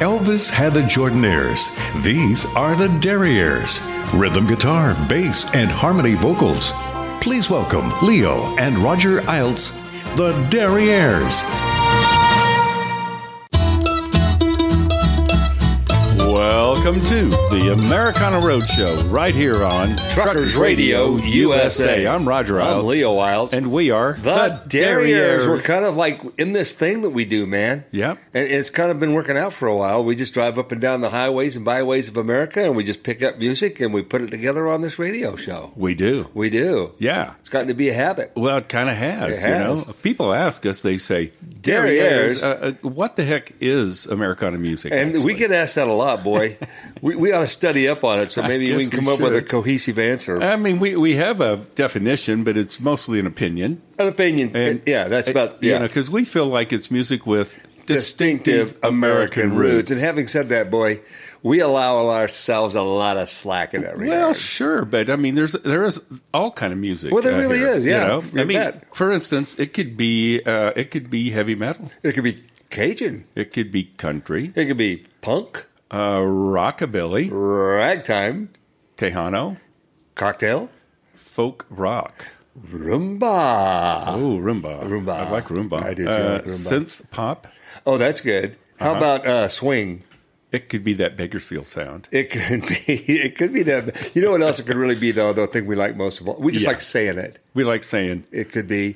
Elvis had the Jordanaires. These are the Derrieres. Rhythm guitar, bass, and harmony vocals. Please welcome Leo and Roger Eilts, the Derrieres. Welcome to the Americana Roadshow, right here on Truckers Radio USA. I'm Roger Eilts. I'm Leo Eilts. And we are the Derrieres. We're kind of like in this thing that we do, man. Yep. And it's kind of been working out for a while. We just drive up and down the highways and byways of America, and we just pick up music, and we put it together on this radio show. We do. Yeah. It's gotten to be a habit. Well, it kind of has, you know. People ask us, they say, Derrieres. What the heck is Americana music? And actually, we get asked that a lot, boy. We ought to study up on it, so maybe we can come up with a cohesive answer. I mean, we have a definition, but it's mostly an opinion. An opinion. And, yeah, that's about, yeah. Because we feel like it's music with distinctive American roots. And having said that, boy, we allow ourselves a lot of slack in that regard. Well, sure, but I mean, there is all kind of music. Well, there really is, yeah. You know? I mean, for instance, it could be heavy metal. It could be Cajun. It could be country. It could be punk. Rockabilly, ragtime, Tejano, cocktail, folk rock, rumba. Oh, rumba! I like rumba. I do too. Like rumba. Synth pop. Oh, that's good. How about swing? It could be that Bakersfield sound. It could be that. You know what else it could really be though? The thing we like most of all. We just like saying it. We like saying it could be.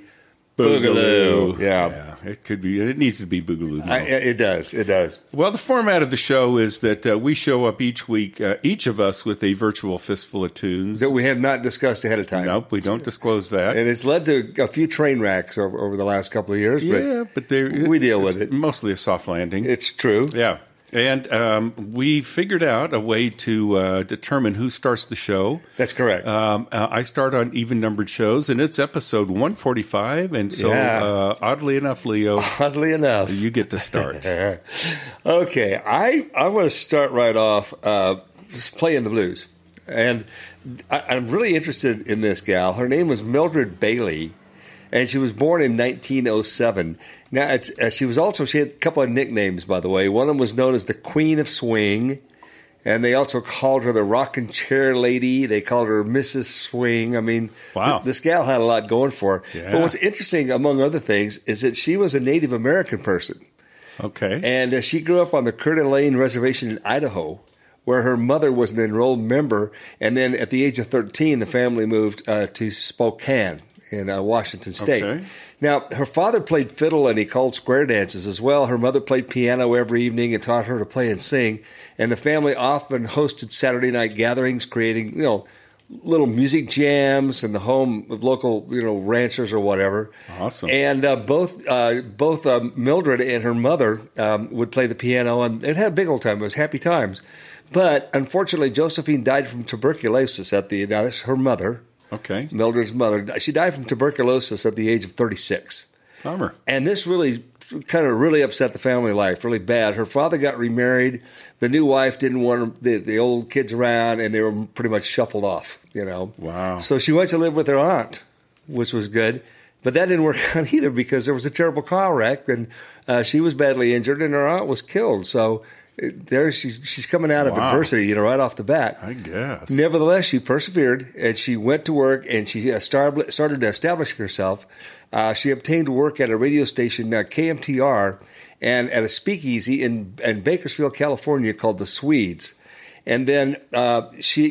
Boogaloo. Yeah, it could be. It needs to be Boogaloo. It does. Well, the format of the show is that we show up each week, each of us with a virtual fistful of tunes. That we have not discussed ahead of time. Nope, we don't disclose that. And it's led to a few train wrecks over the last couple of years. Yeah, but we deal with it. Mostly a soft landing. It's true. Yeah. And we figured out a way to determine who starts the show. That's correct. I start on even-numbered shows, and it's episode 145. And so, oddly enough, Leo, you get to start. Okay. I want to start right off playing the blues. And I'm really interested in this gal. Her name was Mildred Bailey. And she was born in 1907. Now, she had a couple of nicknames, by the way. One of them was known as the Queen of Swing, and they also called her the Rockin' Chair Lady. They called her Mrs. Swing. I mean, wow. This gal had a lot going for her. Yeah. But what's interesting, among other things, is that she was a Native American person. Okay. And she grew up on the Coeur d'Alene Reservation in Idaho, where her mother was an enrolled member. And then at the age of 13, the family moved to Spokane. In Washington State. Okay. Now, her father played fiddle and he called square dances as well. Her mother played piano every evening and taught her to play and sing. And the family often hosted Saturday night gatherings, creating, little music jams in the home of local, ranchers or whatever. Awesome. And both Mildred and her mother would play the piano, and it had a big old time. It was happy times. But unfortunately, Josephine died from tuberculosis that's her mother. Okay. Mildred's mother. She died from tuberculosis at the age of 36. Bummer. And this really kind of really upset the family life really bad. Her father got remarried. The new wife didn't want the old kids around, and they were pretty much shuffled off, Wow. So she went to live with her aunt, which was good. But that didn't work out either because there was a terrible car wreck, and she was badly injured, and her aunt was killed. So there she's coming out of adversity, right off the bat. I guess. Nevertheless, she persevered, and she went to work, and she started establishing herself. She obtained work at a radio station, KMTR, and at a speakeasy in Bakersfield, California, called the Swedes. And then she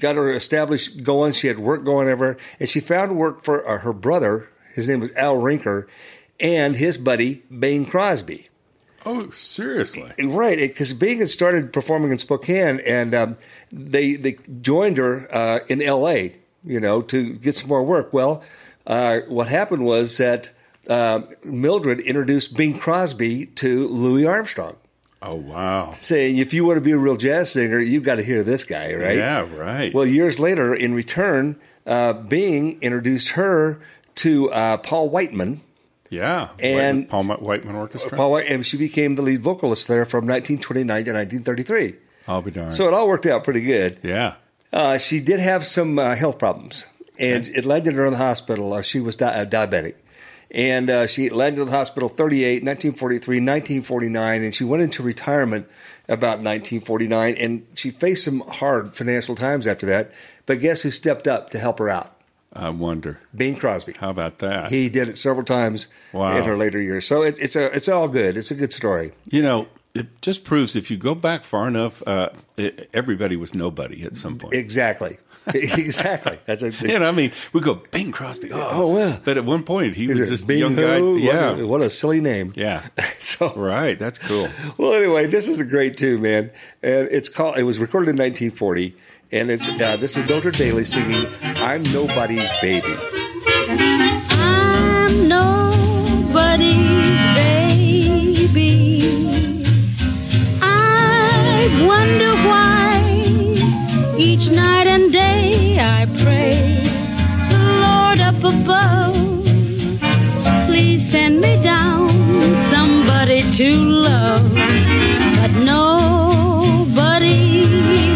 got her established going. She had work going everywhere, and she found work for her brother. His name was Al Rinker, and his buddy, Bing Crosby. Oh, seriously? Right, because Bing had started performing in Spokane, and they joined her in L.A., to get some more work. Well, what happened was that Mildred introduced Bing Crosby to Louis Armstrong. Oh, wow. Saying, if you want to be a real jazz singer, you've got to hear this guy, right? Yeah, right. Well, years later, in return, Bing introduced her to Paul Whiteman. Yeah, and Paul Whiteman Orchestra. And she became the lead vocalist there from 1929 to 1933. I'll be darned. So it all worked out pretty good. Yeah. She did have some health problems, and it landed her in the hospital. She was diabetic. And she landed in the hospital 38, 1943, 1949, and she went into retirement about 1949, and she faced some hard financial times after that. But guess who stepped up to help her out? I wonder. Bing Crosby. How about that? He did it several times in her later years. So it's all good. It's a good story. You know, it just proves if you go back far enough, everybody was nobody at some point. Exactly. Exactly. That's a, you know, I mean, we go Bing Crosby. Oh well. But at one point, he was just a young guy. Yeah. What a silly name. Yeah. So right. That's cool. Well, anyway, this is a great tune, man, and it's called. It was recorded in 1940, and it's this is Mildred Bailey singing "I'm Nobody's Baby." I'm nobody's baby. I wonder why each night and day. I pray, Lord up above, please send me down somebody to love. But nobody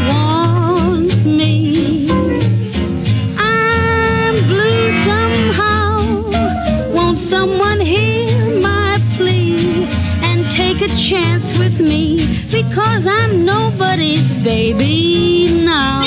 wants me. I'm blue somehow. Won't someone hear my plea and take a chance with me? Because I'm nobody's baby now.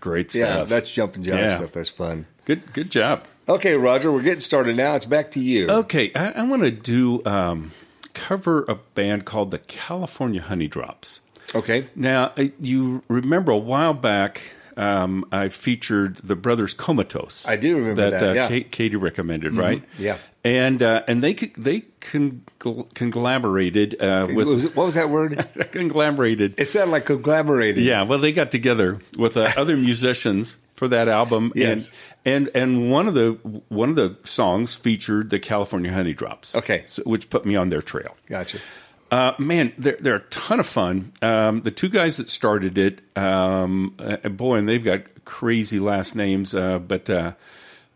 Great stuff. Yeah, that's jumping jive stuff. That's fun. Good job. Okay, Roger, we're getting started now. It's back to you. Okay, I want to do cover a band called the California Honeydrops. Okay. Now, you remember a while back, I featured the Brothers Comatose. I do remember that. Yeah. Katie recommended, right? Mm-hmm. Yeah. And they collaborated with... What was that word? Conglomerated. It sounded like conglomerated. Yeah, well, they got together with other musicians for that album. Yes. And one of the songs featured the California Honeydrops. Okay. So, which put me on their trail. Gotcha. Man, they're a ton of fun. The two guys that started it, boy, and they've got crazy last names, but...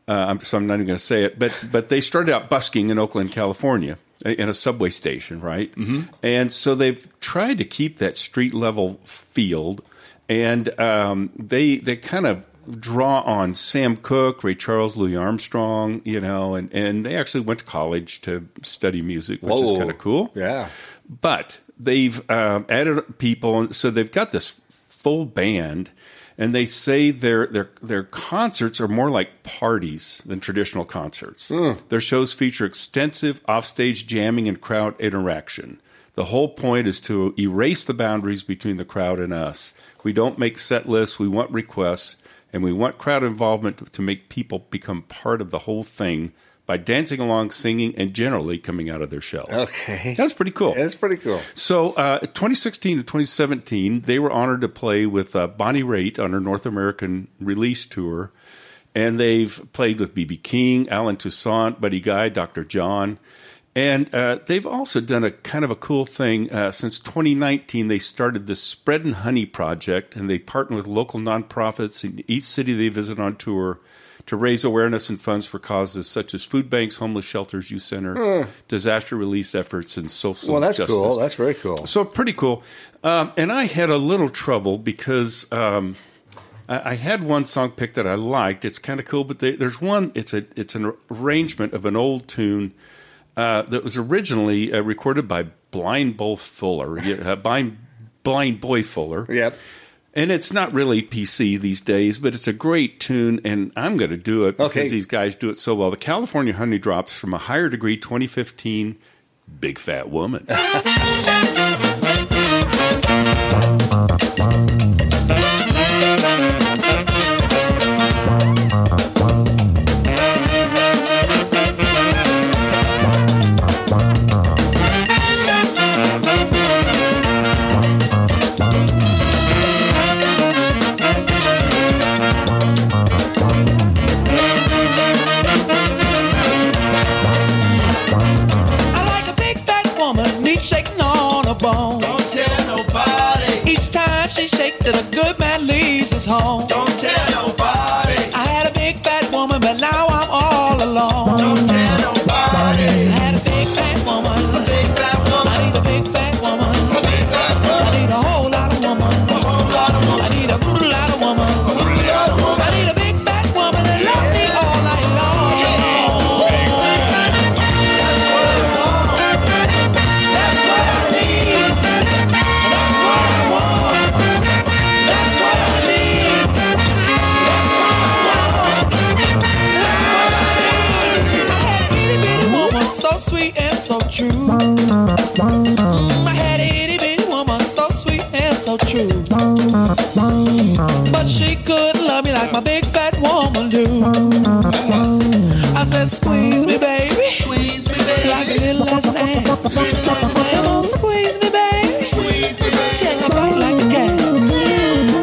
So I'm not even going to say it, but they started out busking in Oakland, California, in a subway station, right? Mm-hmm. And so they've tried to keep that street level field, and they kind of draw on Sam Cooke, Ray Charles, Louis Armstrong, you know, and they actually went to college to study music, which is kind of cool. Yeah. But they've added people, so they've got this full band, and they say their concerts are more like parties than traditional concerts. Mm. Their shows feature extensive offstage jamming and crowd interaction. The whole point is to erase the boundaries between the crowd and us. We don't make set lists, we want requests, and we want crowd involvement to make people become part of the whole thing by dancing along, singing, and generally coming out of their shells. Okay. That's pretty cool. That's pretty cool. So 2016 to 2017, they were honored to play with Bonnie Raitt on her North American release tour. And they've played with B.B. King, Alan Toussaint, Buddy Guy, Dr. John. And they've also done a kind of a cool thing. Since 2019, they started the Spread and Honey Project, and they partner with local nonprofits in each city they visit on tour to raise awareness and funds for causes such as food banks, homeless shelters, youth center, disaster relief efforts, and social justice. Well, that's cool. That's very cool. So pretty cool. And I had a little trouble because I had one song picked that I liked. It's kind of cool, but there's one. It's an arrangement of an old tune that was originally recorded by Blind Boy Fuller. Yep. And it's not really PC these days, but it's a great tune, and I'm going to do it because these guys do it so well. The California Honeydrops from a Higher Degree 2015, Big Fat Woman. Home. Don't tell nobody. I had a big fat woman, but now I'm all alone. Don't tell nobody. I had a big fat woman. A big fat woman. I need a big fat woman. A big fat woman. I need a whole lot of woman. A whole lot of woman. I need a whole lot of woman. A whole lot of woman. I need a big fat woman that loves me all night long. Big fat woman. That's what I want. That's what I need. That's what I want. That's what I need. So sweet and so true. I had an itty bitty woman, so sweet and so true. But she couldn't love me like my big fat woman do. I said, squeeze me, baby. Squeeze me, baby. Like a little as an ant. Come on, squeeze me, baby. Squeeze me, baby. Till I bite like a cat.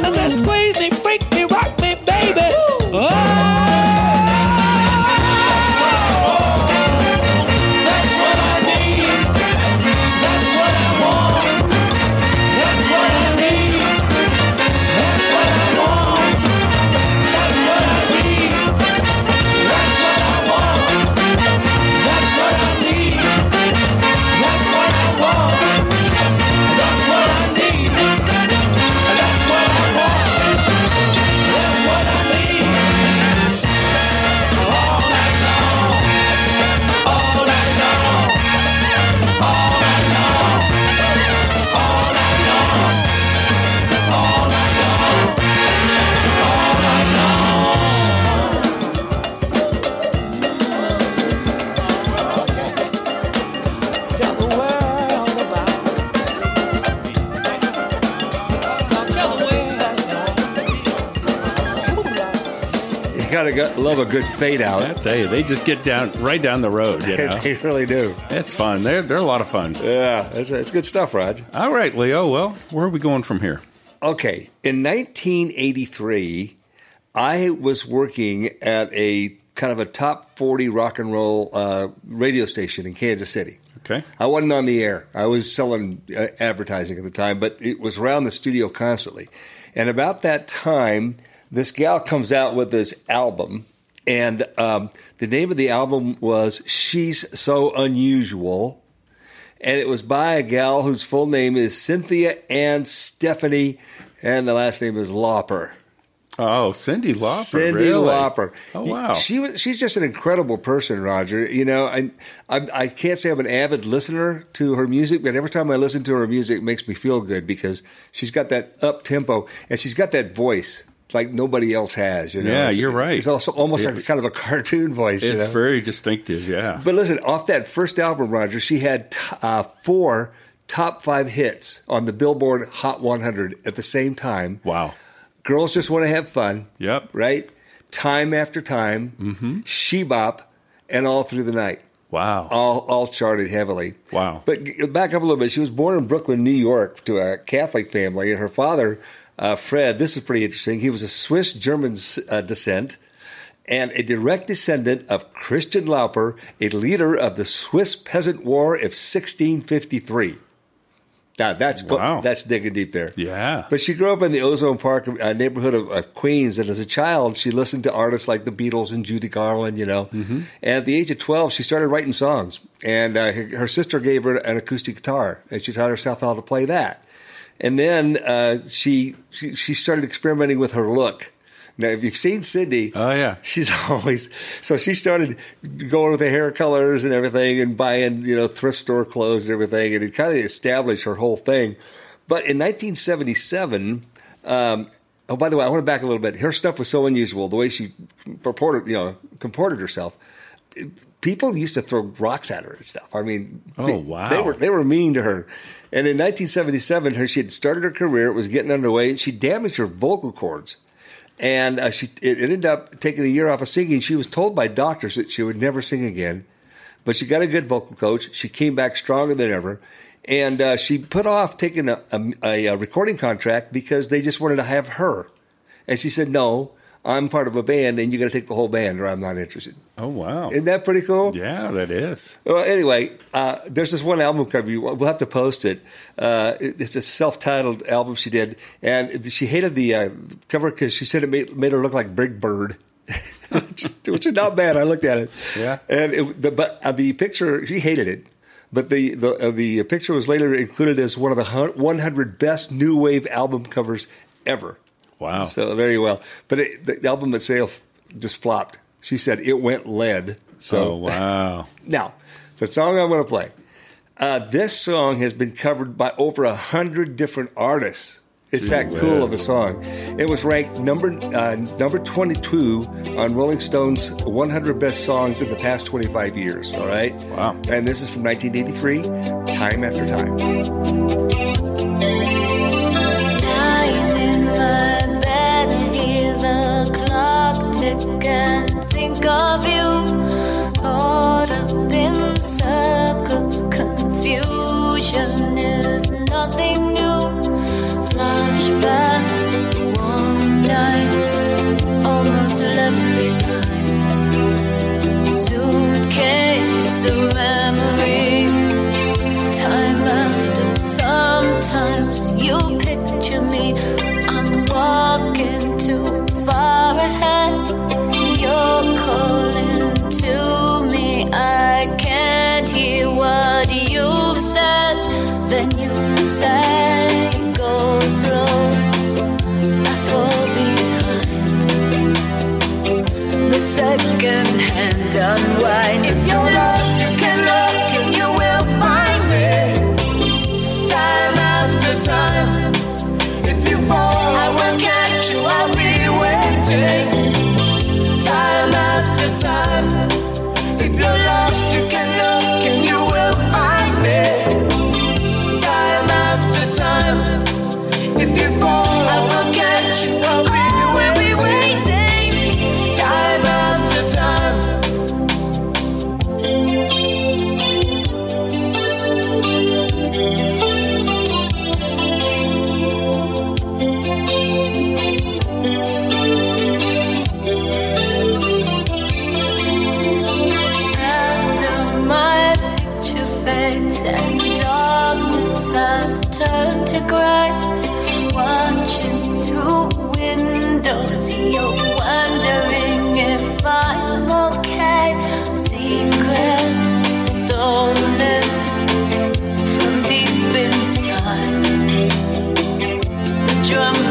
I said, squeeze me, freak me, rock me, baby. Oh. Love a good fade out. I tell you, they just get down right down the road. You know? They really do. It's fun. They're a lot of fun. Yeah, it's good stuff, Rod. All right, Leo. Well, where are we going from here? Okay, in 1983, I was working at a kind of a top 40 rock and roll radio station in Kansas City. Okay, I wasn't on the air. I was selling advertising at the time, but it was around the studio constantly. And about that time, this gal comes out with this album, And the name of the album was She's So Unusual. And it was by a gal whose full name is Cynthia Ann Stephanie, and the last name is Lauper. Oh, Cindy Lauper. Cindy really? Lauper. Oh, wow. She's just an incredible person, Roger. You know, I can't say I'm an avid listener to her music, but every time I listen to her music, it makes me feel good because she's got that up-tempo, and she's got that voice like nobody else has, you know? Yeah, you're right. It's also almost like kind of a cartoon voice, you know? It's very distinctive, yeah. But listen, off that first album, Roger, she had 4 top 5 hits on the Billboard Hot 100 at the same time. Wow. Girls Just Want to Have Fun. Yep. Right? Time After Time, mm-hmm. She Bop, and All Through the Night. Wow. All charted heavily. Wow. But back up a little bit. She was born in Brooklyn, New York, to a Catholic family, and her father... Fred, this is pretty interesting. He was a Swiss-German descent and a direct descendant of Christian Lauper, a leader of the Swiss Peasant War of 1653. Now, that's digging deep there. Yeah. But she grew up in the Ozone Park neighborhood of Queens, and as a child, she listened to artists like the Beatles and Judy Garland, you know. Mm-hmm. And at the age of 12, she started writing songs, and her sister gave her an acoustic guitar, and she taught herself how to play that. And then she started experimenting with her look. Now, if you've seen Cindy, oh yeah, she's always so. She started going with the hair colors and everything, and buying thrift store clothes and everything, and it kind of established her whole thing. But in 1977, oh by the way, I want to back a little bit. Her stuff was so unusual the way she comported herself. People used to throw rocks at her and stuff. I mean, they were mean to her. And in 1977, she had started her career. It was getting underway. She damaged her vocal cords, and it ended up taking a year off of singing. She was told by doctors that she would never sing again, but she got a good vocal coach. She came back stronger than ever, and she put off taking a recording contract because they just wanted to have her. And she said, no, I'm part of a band, and you got to take the whole band, or I'm not interested. Oh, wow. Isn't that pretty cool? Yeah, that is. Well, anyway, there's this one album cover. We'll have to post it. It's a self-titled album she did, and she hated the cover because she said it made her look like Big Bird, which is not bad. I looked at it. Yeah. And the picture, she hated it, but the picture was later included as one of the 100 best new wave album covers ever. Wow. So there you go. But the album itself just flopped. She said it went lead. So, oh, wow. Now, the song I'm going to play. This song has been covered by over 100 different artists. It's that cool of a song. It was ranked number 22 on Rolling Stone's 100 Best Songs in the past 25 years. All right? Wow. And this is from 1983, Time After Time. My bed and hear the clock tick and think of you, caught up in circles. Confusion is nothing new. Flashback, warm nights, almost left behind. Suitcase of memories, time after summer.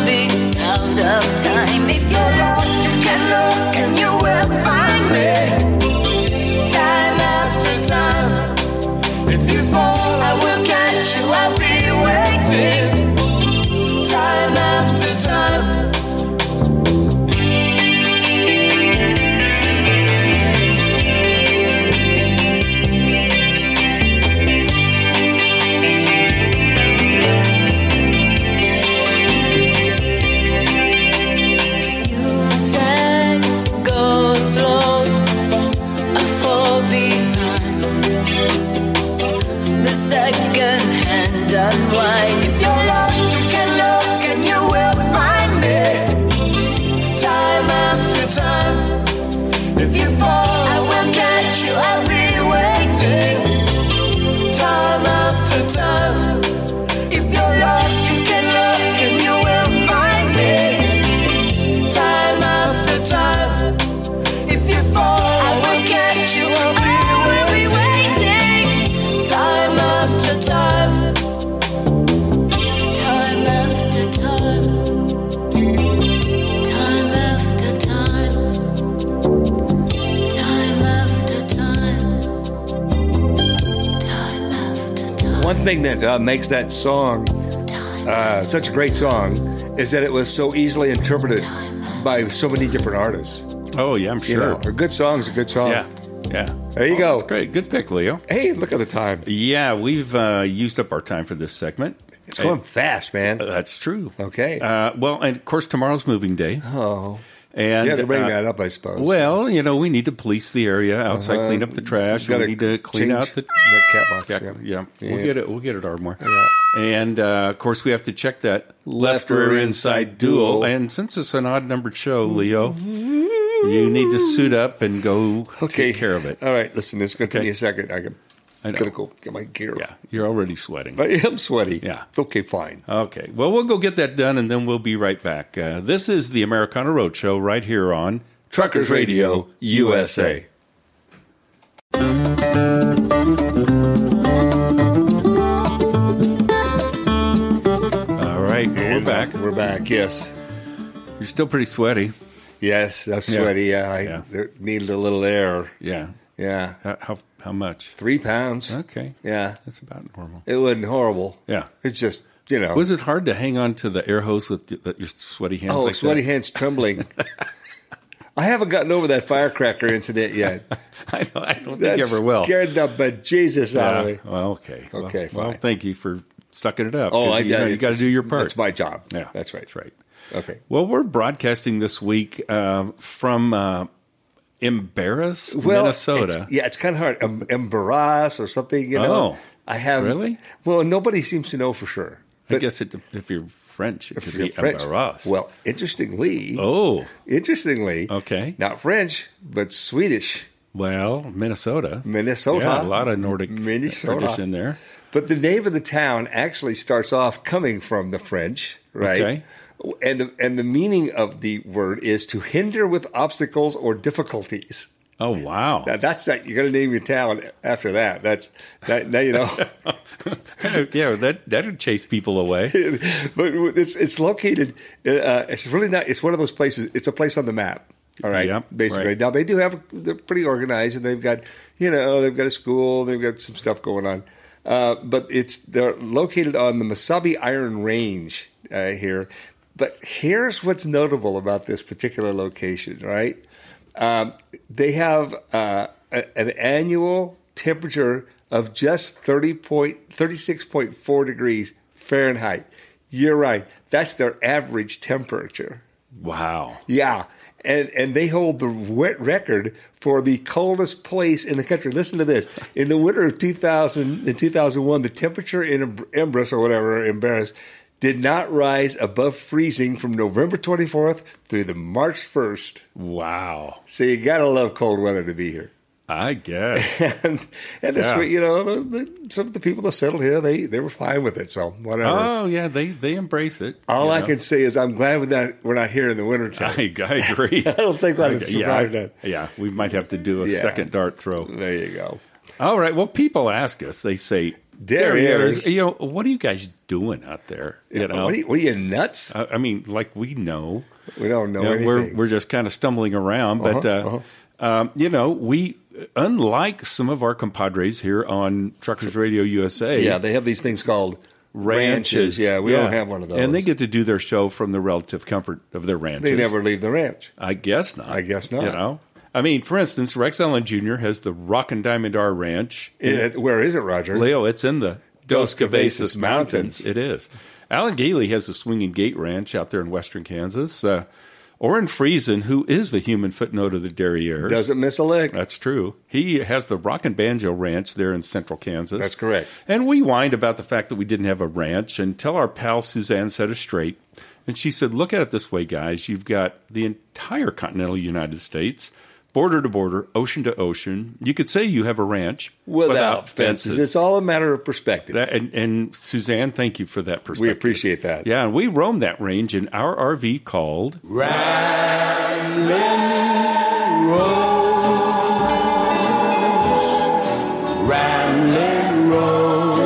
big sound of time. If you're lost, you can look and you will find me. Time after time. If you fall, I will catch you. I'll be waiting. Time after time. Unwind. If you're lost, you can look and you will find me. Time after time. If you fall, I will catch you. I'll be waiting. Time after time. If you're lost, you can look and you will find me. Time after time. If you fall, I will catch you. I'll be waiting. Time after time. One thing that makes that song such a great song is that it was so easily interpreted by so many different artists. Oh, yeah, I'm sure. You know, a good song's a good song. Yeah, yeah. There you go. That's great. Good pick, Leo. Hey, look at the time. Yeah, we've used up our time for this segment. It's going fast, man. That's true. Okay. Well, and of course, tomorrow's moving day. Oh. And you have to bring that up, I suppose. Well, you know, we need to police the area outside, clean up the trash. We need to clean out the cat box. Yeah. We'll get it, Ardmore. Yeah. And, of course, we have to check that left rear inside dual. And since it's an odd-numbered show, Leo, you need to suit up and go take care of it. All right. Listen, it's going to take me a second. I'm going to go get my gear. Yeah, you're already sweating. I am sweaty. Yeah. Okay, fine. Okay. Well, we'll go get that done, and then we'll be right back. This is the Americana Roadshow right here on Truckers Radio USA. All right, we're back. We're back, yes. You're still pretty sweaty. Yes, I'm sweaty. Yeah, I needed a little air. Yeah. Yeah. How much? 3 pounds. Okay. Yeah. That's about normal. It wasn't horrible. Yeah. It's just, you know. Was it hard to hang on to the air hose with your sweaty hands like sweaty that? Hands trembling. I haven't gotten over that firecracker incident yet. I know. I don't think you ever will. Scared the bejesus out of me. Well, okay. Okay, well, thank you for sucking it up. Oh, you got to do your part. That's my job. Yeah. That's right. That's right. Okay. Well, we're broadcasting this week from... Embarrass, Minnesota. It's kind of hard. Embarrass or something, you know. Oh, I have really. Well, nobody seems to know for sure. But I guess if you're French, it could be Embarrass. Well, interestingly, okay, not French, but Swedish. Well, Minnesota, yeah, a lot of Nordic tradition there. But the name of the town actually starts off coming from the French, right? Okay. And the meaning of the word is to hinder with obstacles or difficulties. Oh, wow. Now, you're going to name your town after that. Now you know. Yeah, that would chase people away. But it's located, it's really not, it's one of those places, it's a place on the map. All right, yep, basically. Right. Now, they're pretty organized, and they've got a school, they've got some stuff going on. But they're located on the Mesabi Iron Range here. But here's what's notable about this particular location, right? They have an annual temperature of just 36.4 degrees Fahrenheit. You're right. That's their average temperature. Wow. Yeah. And they hold the wet record for the coldest place in the country. Listen to this. In the winter of 2000 and 2001, the temperature in Embarrass did not rise above freezing from November 24th through the March 1st. Wow. So you got to love cold weather to be here. I guess. And that's what, you know, some of the people that settled here, they were fine with it, so whatever. Oh, yeah, they embrace it. All I can say is I'm glad we're not here in the wintertime. I agree. I don't think I would survive that. Yeah, we might have to do a second dart throw. There you go. All right, well, people ask us. They say, Derrieres. You know, what are you guys doing out there? You know? What are you, nuts? I mean, like we know. We don't know anything. We're just kind of stumbling around. But, you know, we, unlike some of our compadres here on Truckers Radio USA. Yeah, they have these things called ranches. Yeah, we don't have one of those. And they get to do their show from the relative comfort of their ranches. They never leave the ranch. I guess not. You know? I mean, for instance, Rex Allen Jr. has the Rockin' Diamond R Ranch. Where is it, Roger? Leo, it's in the Dos Cabezas Mountains. It is. Alan Gailey has the Swingin' Gate Ranch out there in western Kansas. Orrin Friesen, who is the human footnote of the Derrieres. Doesn't miss a lick. That's true. He has the Rockin' Banjo Ranch there in central Kansas. That's correct. And we whined about the fact that we didn't have a ranch until our pal Suzanne set us straight. And she said, look at it this way, guys. You've got the entire continental United States, border to border, ocean to ocean. You could say you have a ranch without fences. It's all a matter of perspective. And Suzanne, thank you for that perspective. We appreciate that. Yeah, and we roamed that range in our RV called Ramblin' Rose, Ramblin' Rose,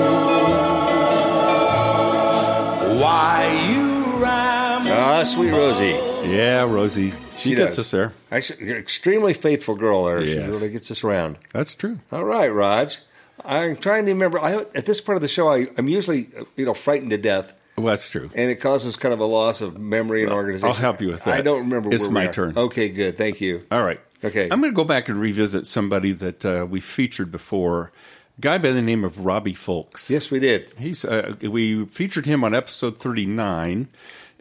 why you ramblin'? Ah, sweet Rosie. Yeah, Rosie. She gets us there. Actually, an extremely faithful girl there. Yes. She really gets us around. That's true. All right, Raj. I'm trying to remember. At this part of the show, I'm usually frightened to death. Well, that's true. And it causes kind of a loss of memory and organization. I'll help you with that. I don't remember where we are. It's my turn. Okay, good. Thank you. All right. Okay. I'm going to go back and revisit somebody that we featured before. A guy by the name of Robbie Fulks. Yes, we did. We featured him on episode 39.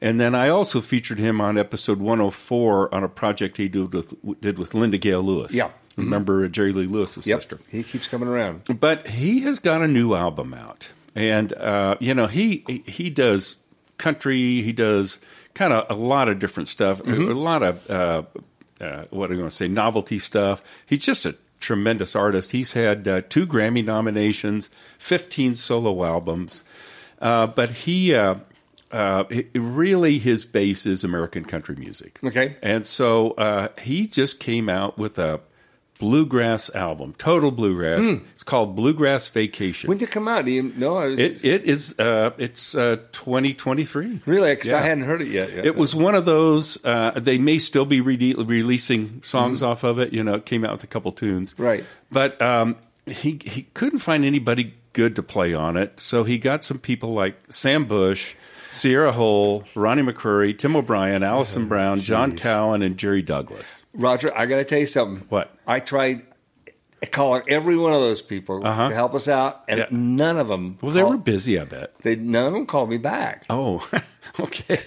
And then I also featured him on episode 104 on a project he did with Linda Gale Lewis. Yeah. Remember Jerry Lee Lewis's sister. He keeps coming around. But he has got a new album out. And, you know, he does country. He does kind of a lot of different stuff. A lot of, novelty stuff. He's just a tremendous artist. He's had 2 Grammy nominations, 15 solo albums. But he... really, his base is American country music. Okay. And so he just came out with a bluegrass album, total bluegrass. It's called Bluegrass Vacation. When did it come out? Do you know? It's 2023. Really? Because I hadn't heard it yet. Yeah. It was one of those, they may still be releasing songs off of it. You know, it came out with a couple tunes. Right. But he couldn't find anybody good to play on it, so he got some people like Sam Bush, Sierra Hole, Ronnie McCreary, Tim O'Brien, Allison Brown, John Cowan, and Jerry Douglas. Roger, I got to tell you something. What? I tried calling every one of those people to help us out, and none of them. Well, they were busy, I bet. None of them called me back. Oh, okay.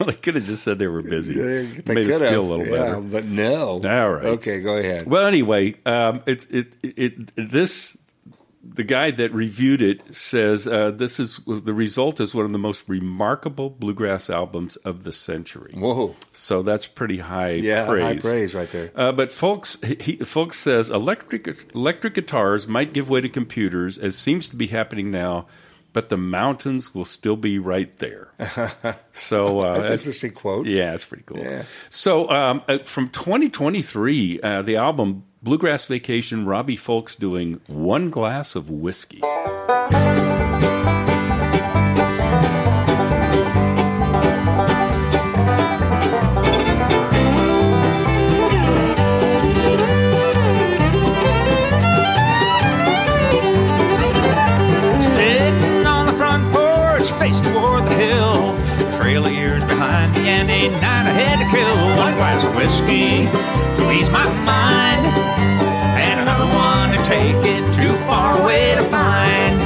Well, they could have just said they were busy. They made us feel a little better. But no. All right. Okay, go ahead. Well, anyway, the guy that reviewed it says the result is one of the most remarkable bluegrass albums of the century. Whoa! So that's pretty high praise. Yeah, high praise right there. But Folks says electric guitars might give way to computers, as seems to be happening now, but the mountains will still be right there. So that's an interesting quote. Yeah, it's pretty cool. Yeah. So from 2023, the album Bluegrass Vacation, Robbie Fulks doing One Glass of Whiskey. Sitting on the front porch, face toward the hill, trail of years behind me and a night ahead to kill. One glass of whiskey to ease my mind, take it too far away to find.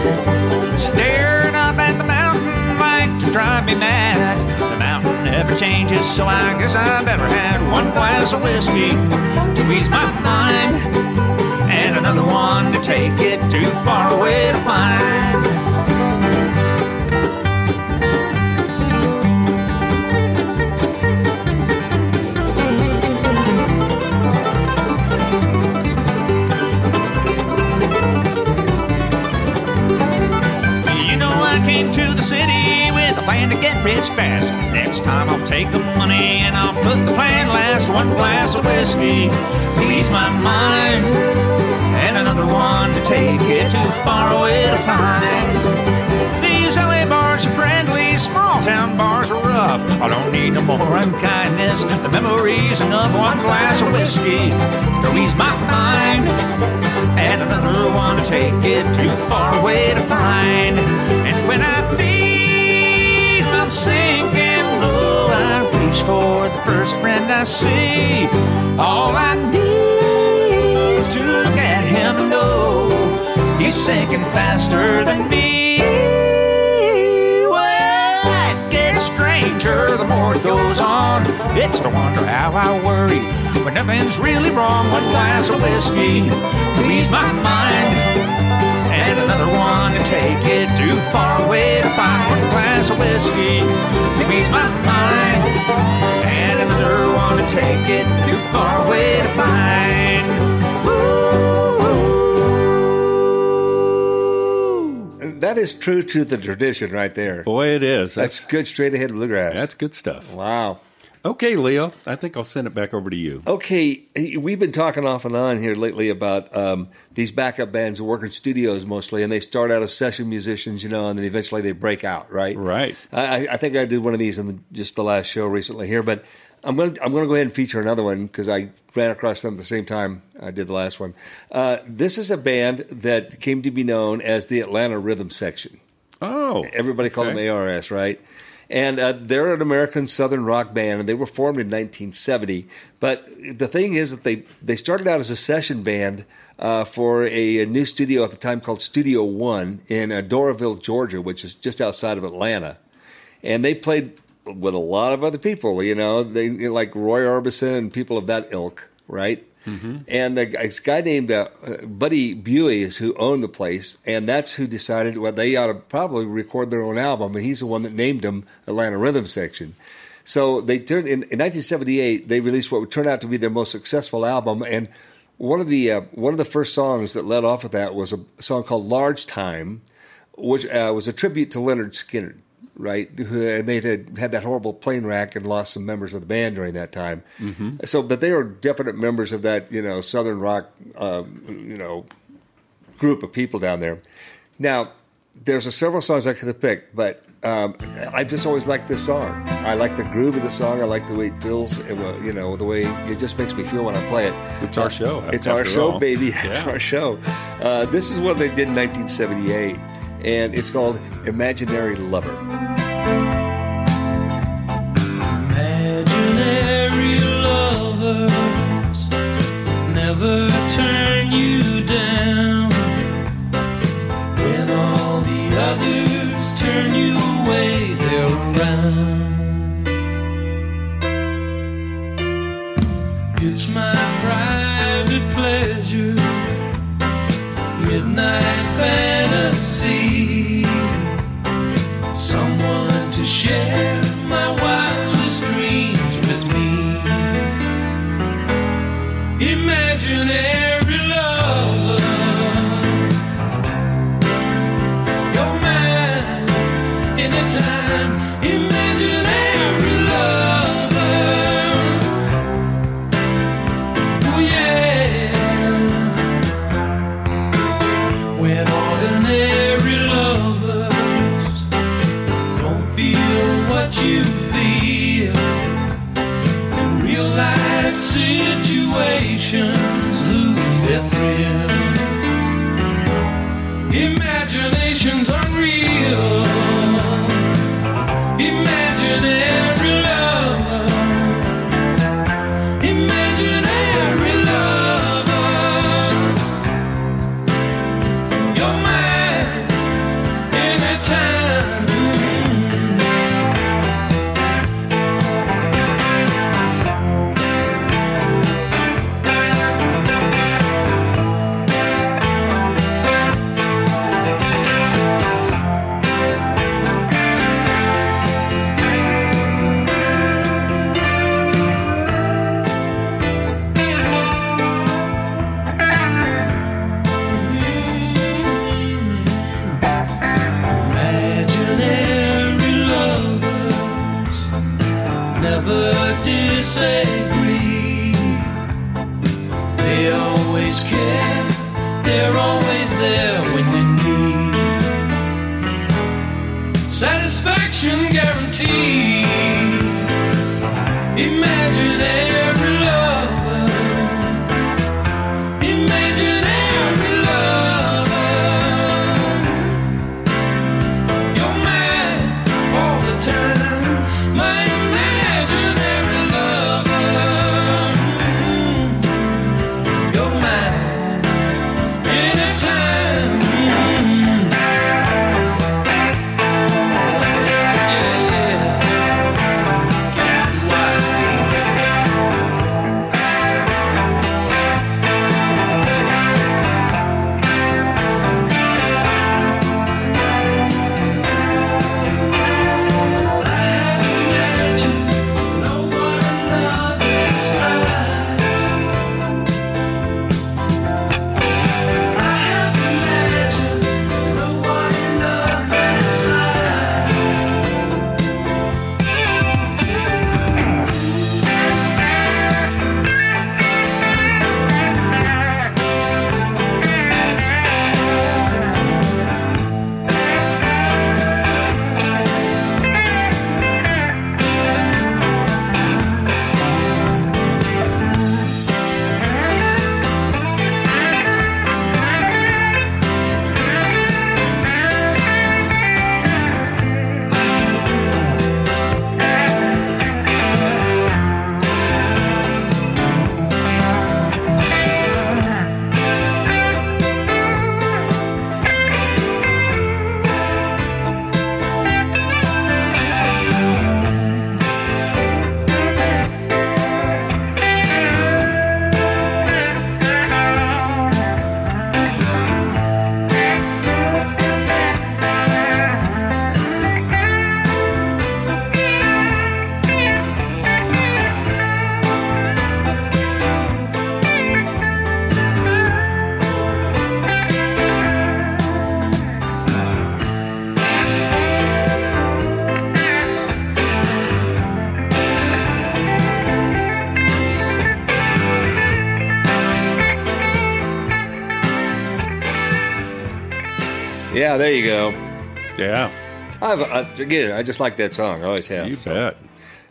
Staring up at the mountain like to drive me mad. The mountain ever changes, so I guess I better have one glass of whiskey to ease my mind, and another one to take it too far away to find. To the city with a plan to get rich fast. Next time I'll take the money and I'll put the plan last. One glass of whiskey to ease my mind, and another one to take it too far away to find. These LA bars are friendly, small town bars are rough. I don't need no more unkindness, the memories enough. One glass of whiskey to ease my mind, and another one to take it too far away to find. And when I feel I'm sinking low, I reach for the first friend I see. All I need is to look at him and know he's sinking faster than me. Well, life gets stranger the more it goes on. It's no wonder how I worry when nothing's really wrong. One glass of whiskey to ease my mind, and another one to take it too far away to find. One glass of whiskey to ease my mind, and another one to take it too far away to find. Woo! That is true to the tradition right there. Boy, it is. That's good straight ahead bluegrass. That's good stuff. Wow. Okay, Leo, I think I'll send it back over to you. Okay, we've been talking off and on here lately about these backup bands that work in studios mostly, and they start out as session musicians, you know, and then eventually they break out, right? Right. I think I did one of these in just the last show recently here, but I'm going to go ahead and feature another one because I ran across them at the same time I did the last one. This is a band that came to be known as the Atlanta Rhythm Section. Oh. Everybody called them ARS, right? And they're an American Southern rock band, and they were formed in 1970. But the thing is that they started out as a session band for a new studio at the time called Studio One in Doraville, Georgia, which is just outside of Atlanta. And they played with a lot of other people, you know, they like Roy Orbison and people of that ilk, right? Mm-hmm. And this guy named Buddy Buey is who owned the place, and that's who decided, well, they ought to probably record their own album, and he's the one that named them Atlanta Rhythm Section. So they turned in 1978. They released what turned out to be their most successful album, and one of the first songs that led off of that was a song called "Large Time," which was a tribute to Lynyrd Skynyrd. Right, and they had that horrible plane wreck and lost some members of the band during that time. Mm-hmm. So, but they were definite members of that, you know, Southern rock, group of people down there. Now, there's several songs I could have picked, but I just always liked this song. I like the groove of the song. I like the way it feels. You know, the way it just makes me feel when I play it. It's our show. It's our show, baby. Yeah. It's our show. This is what they did in 1978. And it's called Imaginary Lover. Imaginary lovers never turn you down when all the others turn you away, they're around. It's my private pleasure, midnight fantasy, someone to share my wildest dreams with me. Imaginary lover, you're mine anytime. Imaginary lover, oh yeah. When ordinary lover you feel in real life situations lose their thrill. Imagination's unreal. Imaginary lover, imaginary lover, you're mine anytime. Disagree, they always care they're always there when you need satisfaction guaranteed. Imagine every lover, imagine every lover. You're mine all the time, my imaginary lover. You're mine anytime. Yeah, there you go. Yeah. Again, I just like that song. I always have. You bet.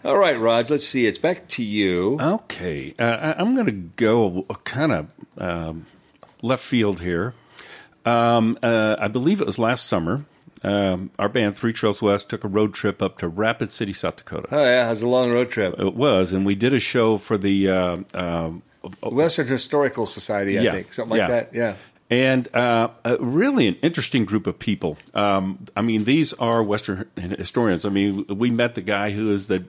All right, Rog, let's see. It's back to you. Okay. I'm going to go kind of left field here. I believe it was last summer. Our band, Three Trails West, took a road trip up to Rapid City, South Dakota. Oh, yeah. It was a long road trip. It was. And we did a show for the Western Historical Society, I think. Something like that. Yeah. And really an interesting group of people. I mean, these are Western historians. I mean, we met the guy who is the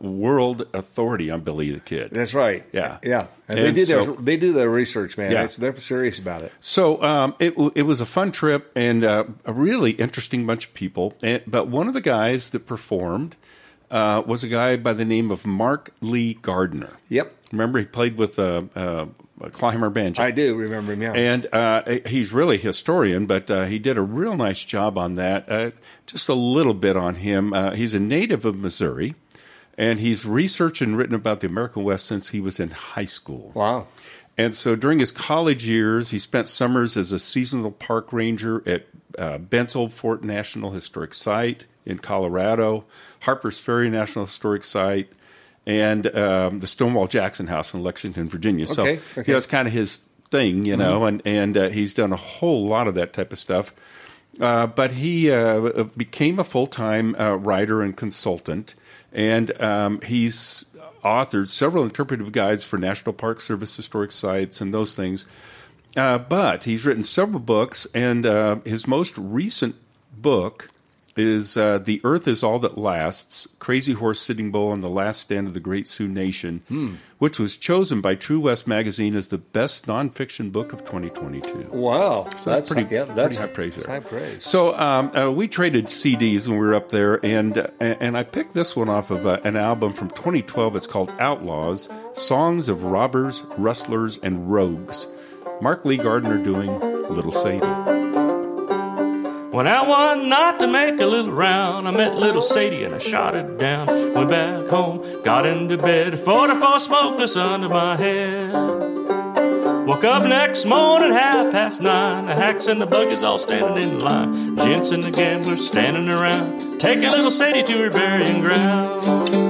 world authority on Billy the Kid. That's right. Yeah. Yeah. And they do their research, man. Yeah. They're serious about it. So it was a fun trip and a really interesting bunch of people. But one of the guys that performed was a guy by the name of Mark Lee Gardner. Yep. Remember, he played with Climber Banjo. I do remember him, yeah. And he's really a historian, but he did a real nice job on that. Just a little bit on him. He's a native of Missouri, and he's researched and written about the American West since he was in high school. Wow. And so during his college years, he spent summers as a seasonal park ranger at Bent's Old Fort National Historic Site in Colorado, Harpers Ferry National Historic Site, and the Stonewall Jackson House in Lexington, Virginia. So okay. That's kind of his thing, you know, and he's done a whole lot of that type of stuff. But he became a full-time writer and consultant, and he's authored several interpretive guides for National Park Service historic sites and those things. But he's written several books, and his most recent book is The Earth Is All That Lasts, Crazy Horse, Sitting Bull, and the Last Stand of the Great Sioux Nation, which was chosen by True West Magazine as the best nonfiction book of 2022. Wow. So that's pretty, that's pretty high praise there. High praise. So we traded CDs when we were up there, and I picked this one off of an album from 2012. It's called Outlaws, Songs of Robbers, Rustlers, and Rogues. Mark Lee Gardner doing Little Sadie. When I was not to make a little round, I met little Sadie and I shot it down. Went back home, got into bed, 44 smoked us under my head. Woke up next morning 9:30. The hacks and the buggies all standing in line. Gents and the gamblers standing around. Take a little city to her burying ground.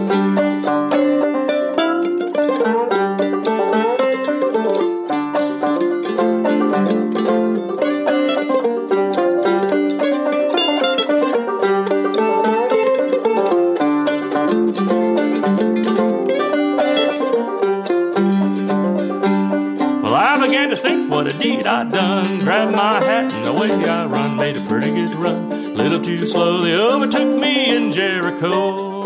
Done, grabbed my hat and away I run, made a pretty good run, little too slow, they overtook me in Jericho.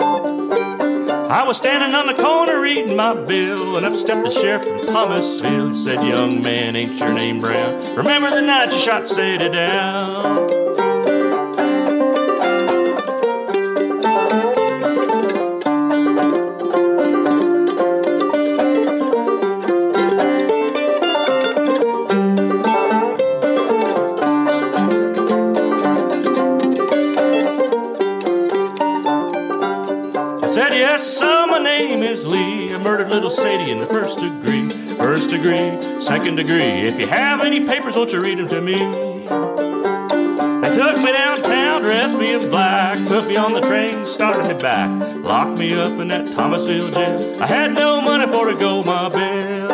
I was standing on the corner eating my bill, and up stepped the sheriff from Thomasville. He said, young man, ain't your name Brown? Remember the night you shot Sadie down? Sadie in the first degree, second degree. If you have any papers, won't you read them to me? They took me downtown, dressed me in black, put me on the train, started me back, locked me up in that Thomasville jail. I had no money for to go my bail.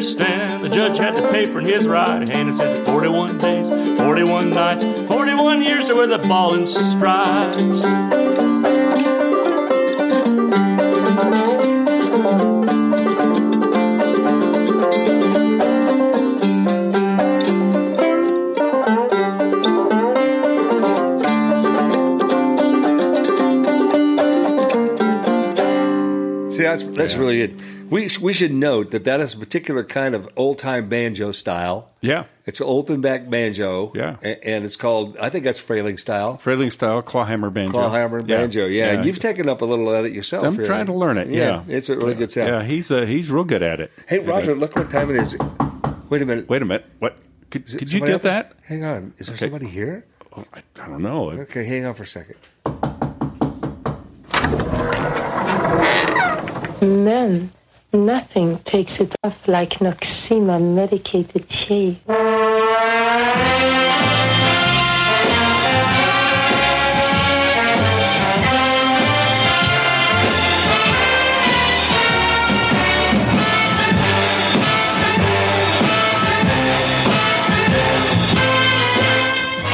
Stand. The judge had the paper in his right hand and said 41 days, 41 nights, 41 years to wear the ball and stripes. See, that's really it. We should note that is a particular kind of old-time banjo style. Yeah. It's an open-back banjo. Yeah. And it's called, I think that's Frailing style. Frailing style, clawhammer banjo. Clawhammer banjo, yeah. And you've taken up a little of it yourself. I'm trying to learn it, yeah. It's a really good sound. Yeah, he's real good at it. Hey, Roger, look what time it is. Wait a minute. What? Could you get that? Hang on. Is there somebody here? Oh, I don't know. Okay, hang on for a second. Men. Nothing takes it off like Noxema medicated shave.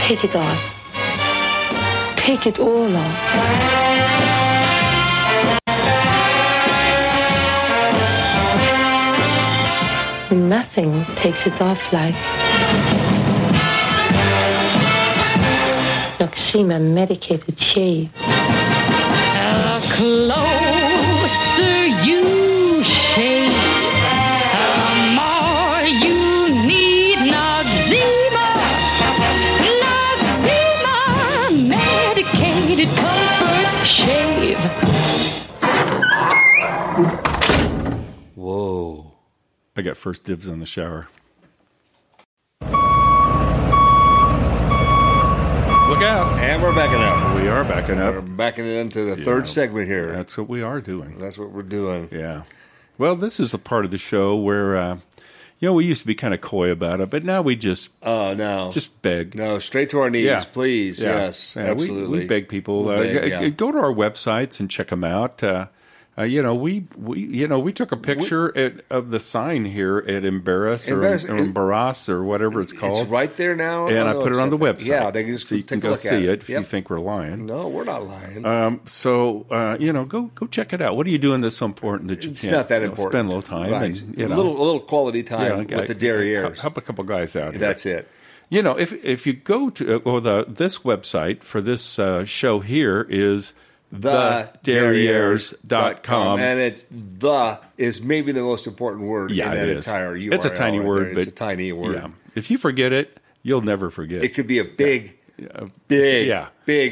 Take it off. Take it all off. Nothing takes it off like Noxema medicated shave. How close you shave, the more you need Noxema medicated comfort shave. Whoa. I got first dibs on the shower. Look out. And we're backing up. We are backing up. We're backing it into the third segment here. That's what we are doing. That's what we're doing. Yeah. Well, this is the part of the show where, we used to be kind of coy about it, but now we just... Oh, no. Just beg. No, straight to our knees, please. Yeah. Yes, absolutely. We beg people. Go to our websites and check them out. We took a picture of the sign here at Embarrass or whatever it's called. It's right there now. And I put it on the website. Yeah, they can just you can go see it if you think we're lying. No, we're not lying. Go check it out. What are you doing that's so important that you can't? It's not that important. Spend a little time. Right. And, a little quality time with the Derrieres. Help a couple guys out here. That's it. You know, if you go to this website for this show here is... TheDerrieres.com. And it's the is maybe the most important word in that entire URL. It's a tiny word. It's a tiny word. Yeah. If you forget it, you'll never forget. It could be a big Big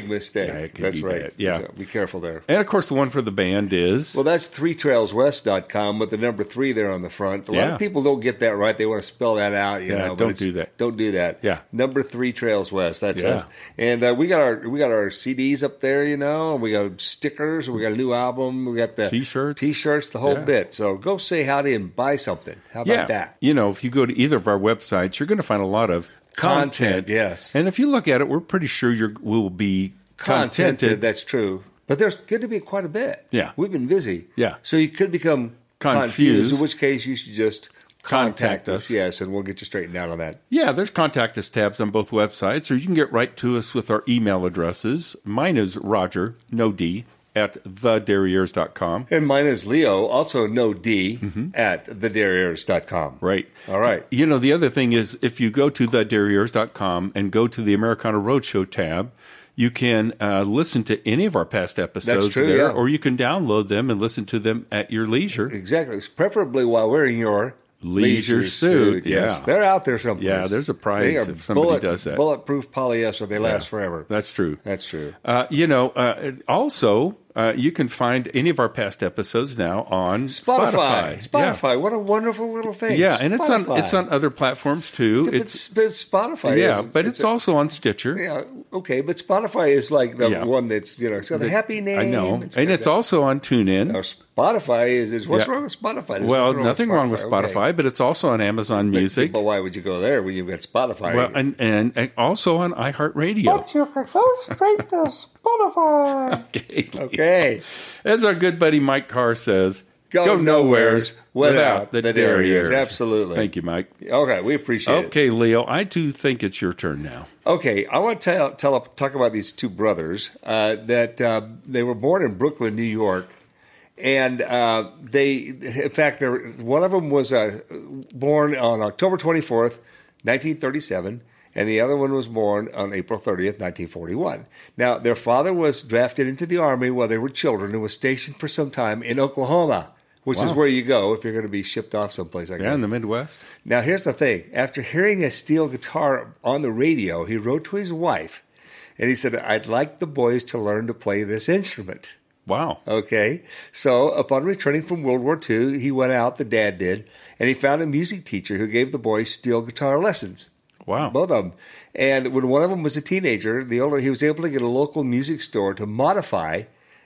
mistake. Yeah, that's right. Bad. Yeah. So be careful there. And, of course, the one for the band is? Well, that's 3trailswest.com with the number 3 there on the front. A lot of people don't get that right. They want to spell that out. You know, don't do that. Don't do that. Yeah. Number 3 Trails West. That's us. And we got our CDs up there, you know, and we got stickers, and we got a new album. We got the T-shirts, the whole bit. So go say howdy and buy something. How about that? You know, if you go to either of our websites, you're going to find a lot of content, yes. And if you look at it, we're pretty sure we'll be contented. That's true. But there's going to be quite a bit. Yeah. We've been busy. Yeah. So you could become confused, in which case you should just contact us. Yes, and we'll get you straightened out on that. Yeah, there's contact us tabs on both websites, or you can get right to us with our email addresses. Mine is Roger, no D, at thederrieres.com. And mine is Leo, also no D, at thederrieres.com. Right. All right. You know, the other thing is, if you go to thederrieres.com and go to the Americana Roadshow tab, you can listen to any of our past episodes. That's true, there, or you can download them and listen to them at your leisure. Exactly. Preferably while wearing your leisure suit. Yes. They're out there someplace. Yeah, there's a prize if somebody does that. Bulletproof polyester. They last forever. That's true. That's true. You can find any of our past episodes now on Spotify. Yeah. What a wonderful little thing. Yeah, and it's on other platforms too. Yeah, it's Spotify. Yeah, but it's also on Stitcher. Yeah, okay, but Spotify is like the one that's, you know, it's got a happy name. I know. It's also on TuneIn. Now, Spotify is what's wrong with Spotify? There's nothing wrong with Spotify, but it's also on Amazon Music. But why would you go there when you've got Spotify? Well, and also on iHeartRadio. But you can go straight to Spotify. Okay. As our good buddy Mike Carr says, go nowheres without the Derrieres. Absolutely. Thank you, Mike. Okay, we appreciate it. Okay, Leo, I do think it's your turn now. Okay, I want to talk about these two brothers that they were born in Brooklyn, New York. And one of them was born on October 24th, 1937. And the other one was born on April 30th, 1941. Now, their father was drafted into the Army while they were children and was stationed for some time in Oklahoma, which is where you go if you're going to be shipped off someplace like that. Yeah, in the Midwest. Now, here's the thing. After hearing a steel guitar on the radio, he wrote to his wife, and he said, "I'd like the boys to learn to play this instrument." Wow. Okay. So, upon returning from World War II, he went out, the dad did, and he found a music teacher who gave the boys steel guitar lessons. Wow. Both of them. And when one of them was a teenager, he was able to get a local music store to modify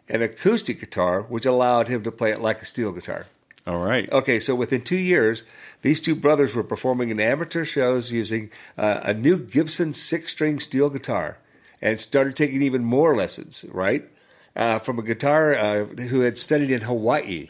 an acoustic guitar, which allowed him to play it like a steel guitar. All right. Okay, so within 2 years, these two brothers were performing in amateur shows using a new Gibson 6-string steel guitar and started taking even more lessons, right, from a guitar who had studied in Hawaii,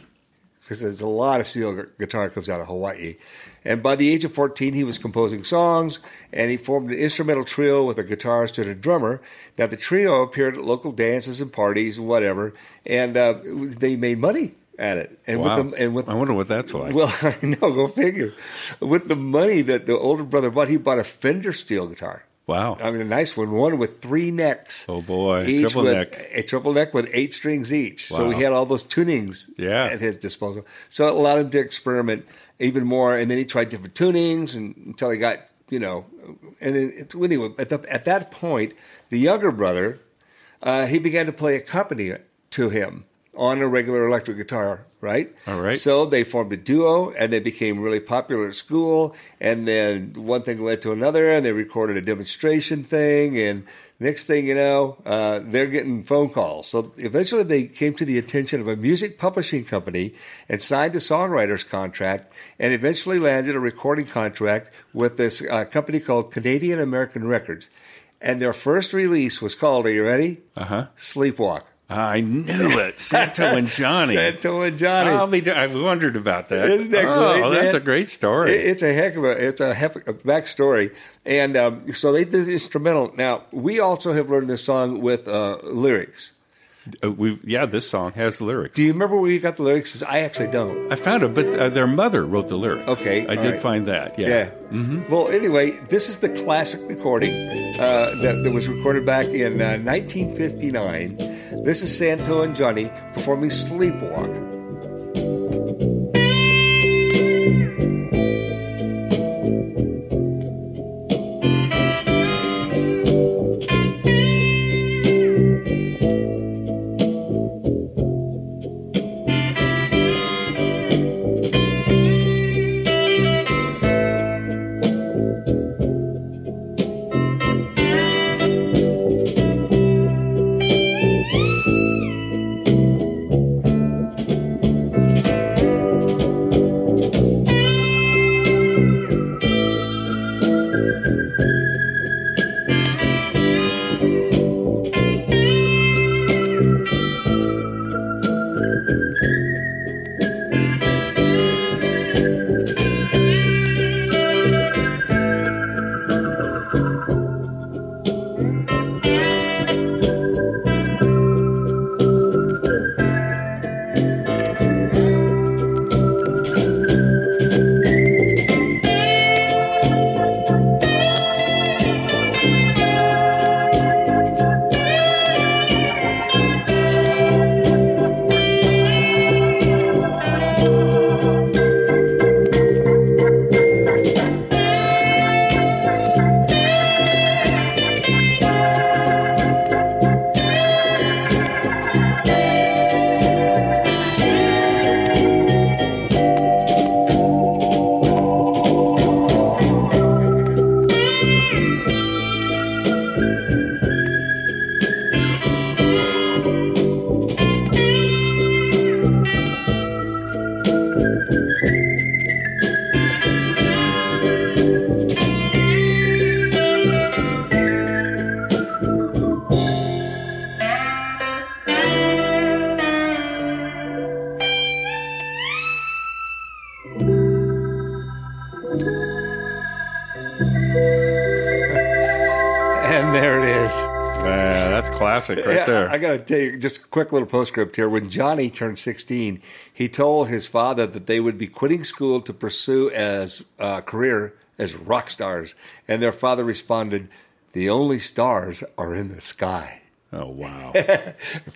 because there's a lot of steel guitar comes out of Hawaii. And by the age of 14, he was composing songs, and he formed an instrumental trio with a guitarist and a drummer. Now, the trio appeared at local dances and parties and whatever, and they made money at it. And I wonder what that's like. Well, I know, go figure. With the money that the older brother bought, he bought a Fender steel guitar. Wow. I mean, a nice one with 3 necks. Oh, boy. A triple neck with 8 strings each. Wow. So he had all those tunings at his disposal. So it allowed him to experiment even more, and then he tried different tunings until he got, you know. And then at that point, the younger brother, he began to play accompaniment to him on a regular electric guitar, right? All right. So they formed a duo, and they became really popular at school, and then one thing led to another, and they recorded a demonstration thing, and next thing you know, they're getting phone calls. So eventually they came to the attention of a music publishing company and signed a songwriter's contract, and eventually landed a recording contract with this company called Canadian American Records. And their first release was called, are you ready? Uh-huh. Sleepwalk. I knew it. Santo and Johnny. I wondered about that. Isn't that great? Oh, that's a great story. It's a heck of a backstory. And so they did the instrumental. Now, we also have learned this song with lyrics. This song has lyrics. Do you remember where you got the lyrics? I actually don't. I found it, but their mother wrote the lyrics. Okay. I did find that. Yeah. Mm-hmm. Well, anyway, this is the classic recording that was recorded back in 1959. This is Santo and Johnny performing Sleepwalk. Yeah, that's classic right there. I got to tell you, just a quick little postscript here. When Johnny turned 16, he told his father that they would be quitting school to pursue a career as rock stars. And their father responded, "The only stars are in the sky." Oh, wow.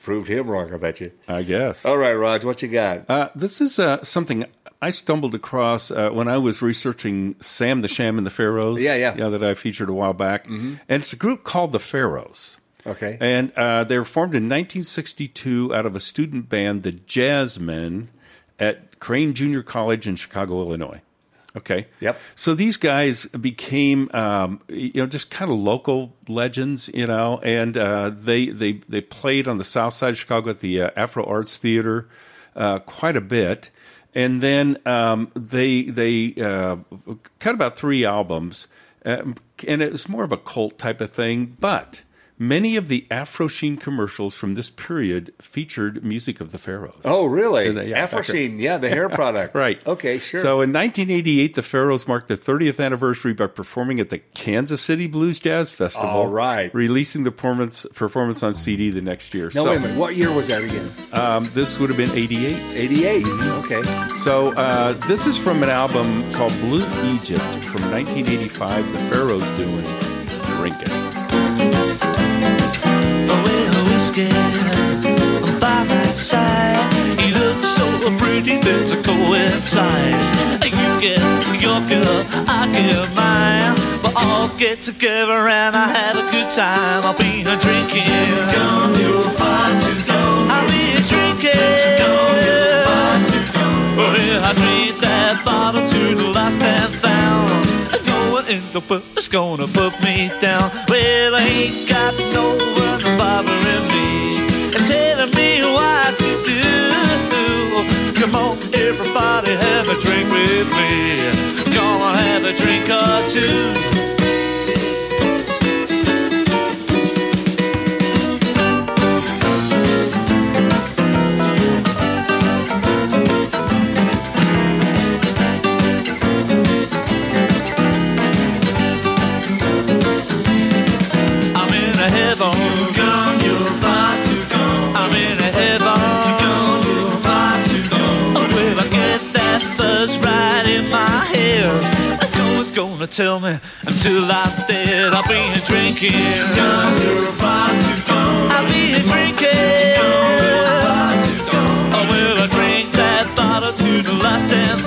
Proved him wrong, I bet you. I guess. All right, Raj, what you got? This is something I stumbled across when I was researching Sam the Sham and the Pharaohs. Yeah, that I featured a while back. Mm-hmm. And it's a group called the Pharaohs. Okay. And they were formed in 1962 out of a student band, the Jazzmen, at Crane Junior College in Chicago, Illinois. Okay. Yep. So these guys became, just kind of local legends, and they played on the South Side of Chicago at the Afro Arts Theater quite a bit, and then they cut about 3 albums, and it was more of a cult type of thing, but many of the Afro Sheen commercials from this period featured music of the Pharaohs. Oh, really? Afro Sheen, the hair product. Right. Okay, sure. So in 1988, the Pharaohs marked their 30th anniversary by performing at the Kansas City Blues Jazz Festival. All right. Releasing the performance on CD the next year. Now, wait a minute. What year was that again? This would have been 88. 88. Okay. So this is from an album called Blue Egypt from 1985, the Pharaohs doing Drink It. By my side, he looks so pretty, there's a coincide. You get your girl, I get mine. But all get together and I had a good time. I'll be a drinking. Gone, you'll find to go. I'll be a drinking. Gone, you'll find to go. Well, I treat that bottle to the last and found. In the book is gonna put me down. Well, I ain't got no one bothering me and telling me what to do. Come on, everybody, have a drink with me. Gonna have a drink or two. Gonna tell me until I'm dead. I'll be a drinking. I'll be a drinking. I will drink that bottle to the last and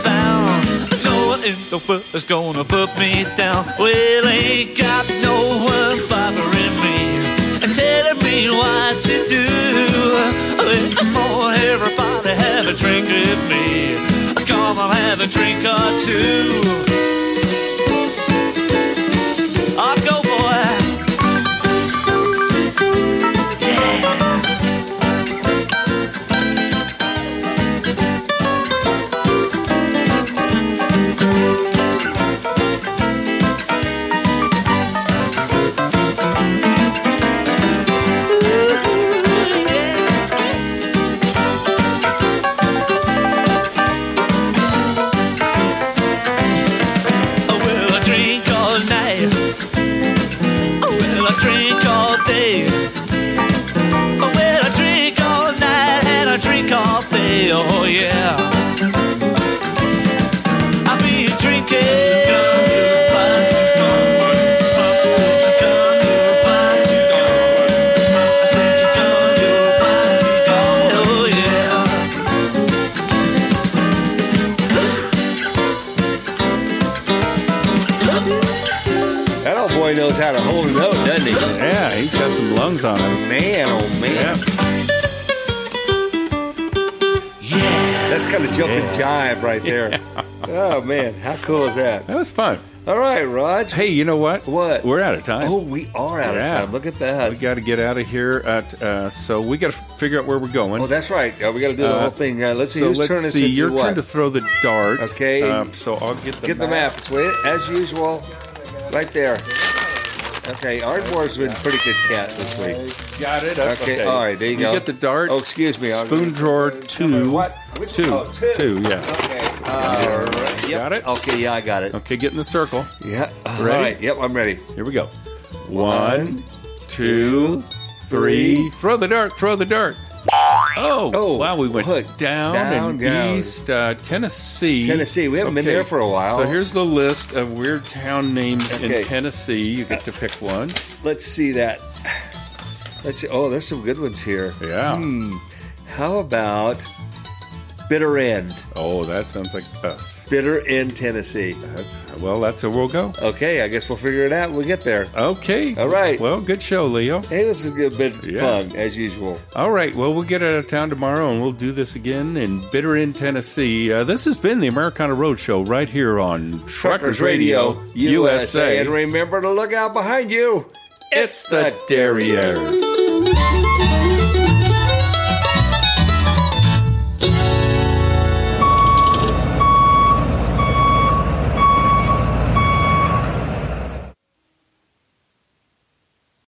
found. No one in the world is gonna put me down. Well, I ain't got no one bothering me and telling me what to do. Come on, everybody, have a drink with me. Come on, have a drink or two. Right there. Yeah. Oh, man. How cool is that? That was fun. All right, Raj. Hey, you know what? What? We're out of time. Oh, we are out of time. Look at that. We got to get out of here. So we got to figure out where we're going. Oh, that's right. We got to do the whole thing. Let's see. So let's turn see. Your turn to throw the dart. Okay. So I'll get the map. As usual, right there. Okay, Ardmore's been a pretty good cat this week. Got it. Okay, all right, there you go. You get the dart. Oh, excuse me. Spoon drawer 2. What? Which two. Oh, two, yeah. Okay. All right. Yep. Got it? Okay, yeah, I got it. Okay, get in the circle. Yeah. All right. Yep, I'm ready. Here we go. One, two, three. Throw the dart, throw the dart. Oh, wow, we went down east Tennessee. Tennessee, we haven't been there for a while. So here's the list of weird town names in Tennessee. You get to pick one. Let's see that. Let's see. Oh, there's some good ones here. Yeah. How about Bitter End? Oh, that sounds like us. Bitter End, Tennessee. That's where we'll go. Okay, I guess we'll figure it out. We'll get there. Okay. All right. Well, good show, Leo. Hey, this is a bit fun, as usual. All right. Well, we'll get out of town tomorrow, and we'll do this again in Bitter End, Tennessee. This has been the Americana Road Show right here on Truckers Radio USA. And remember to look out behind you. It's the Derrieres.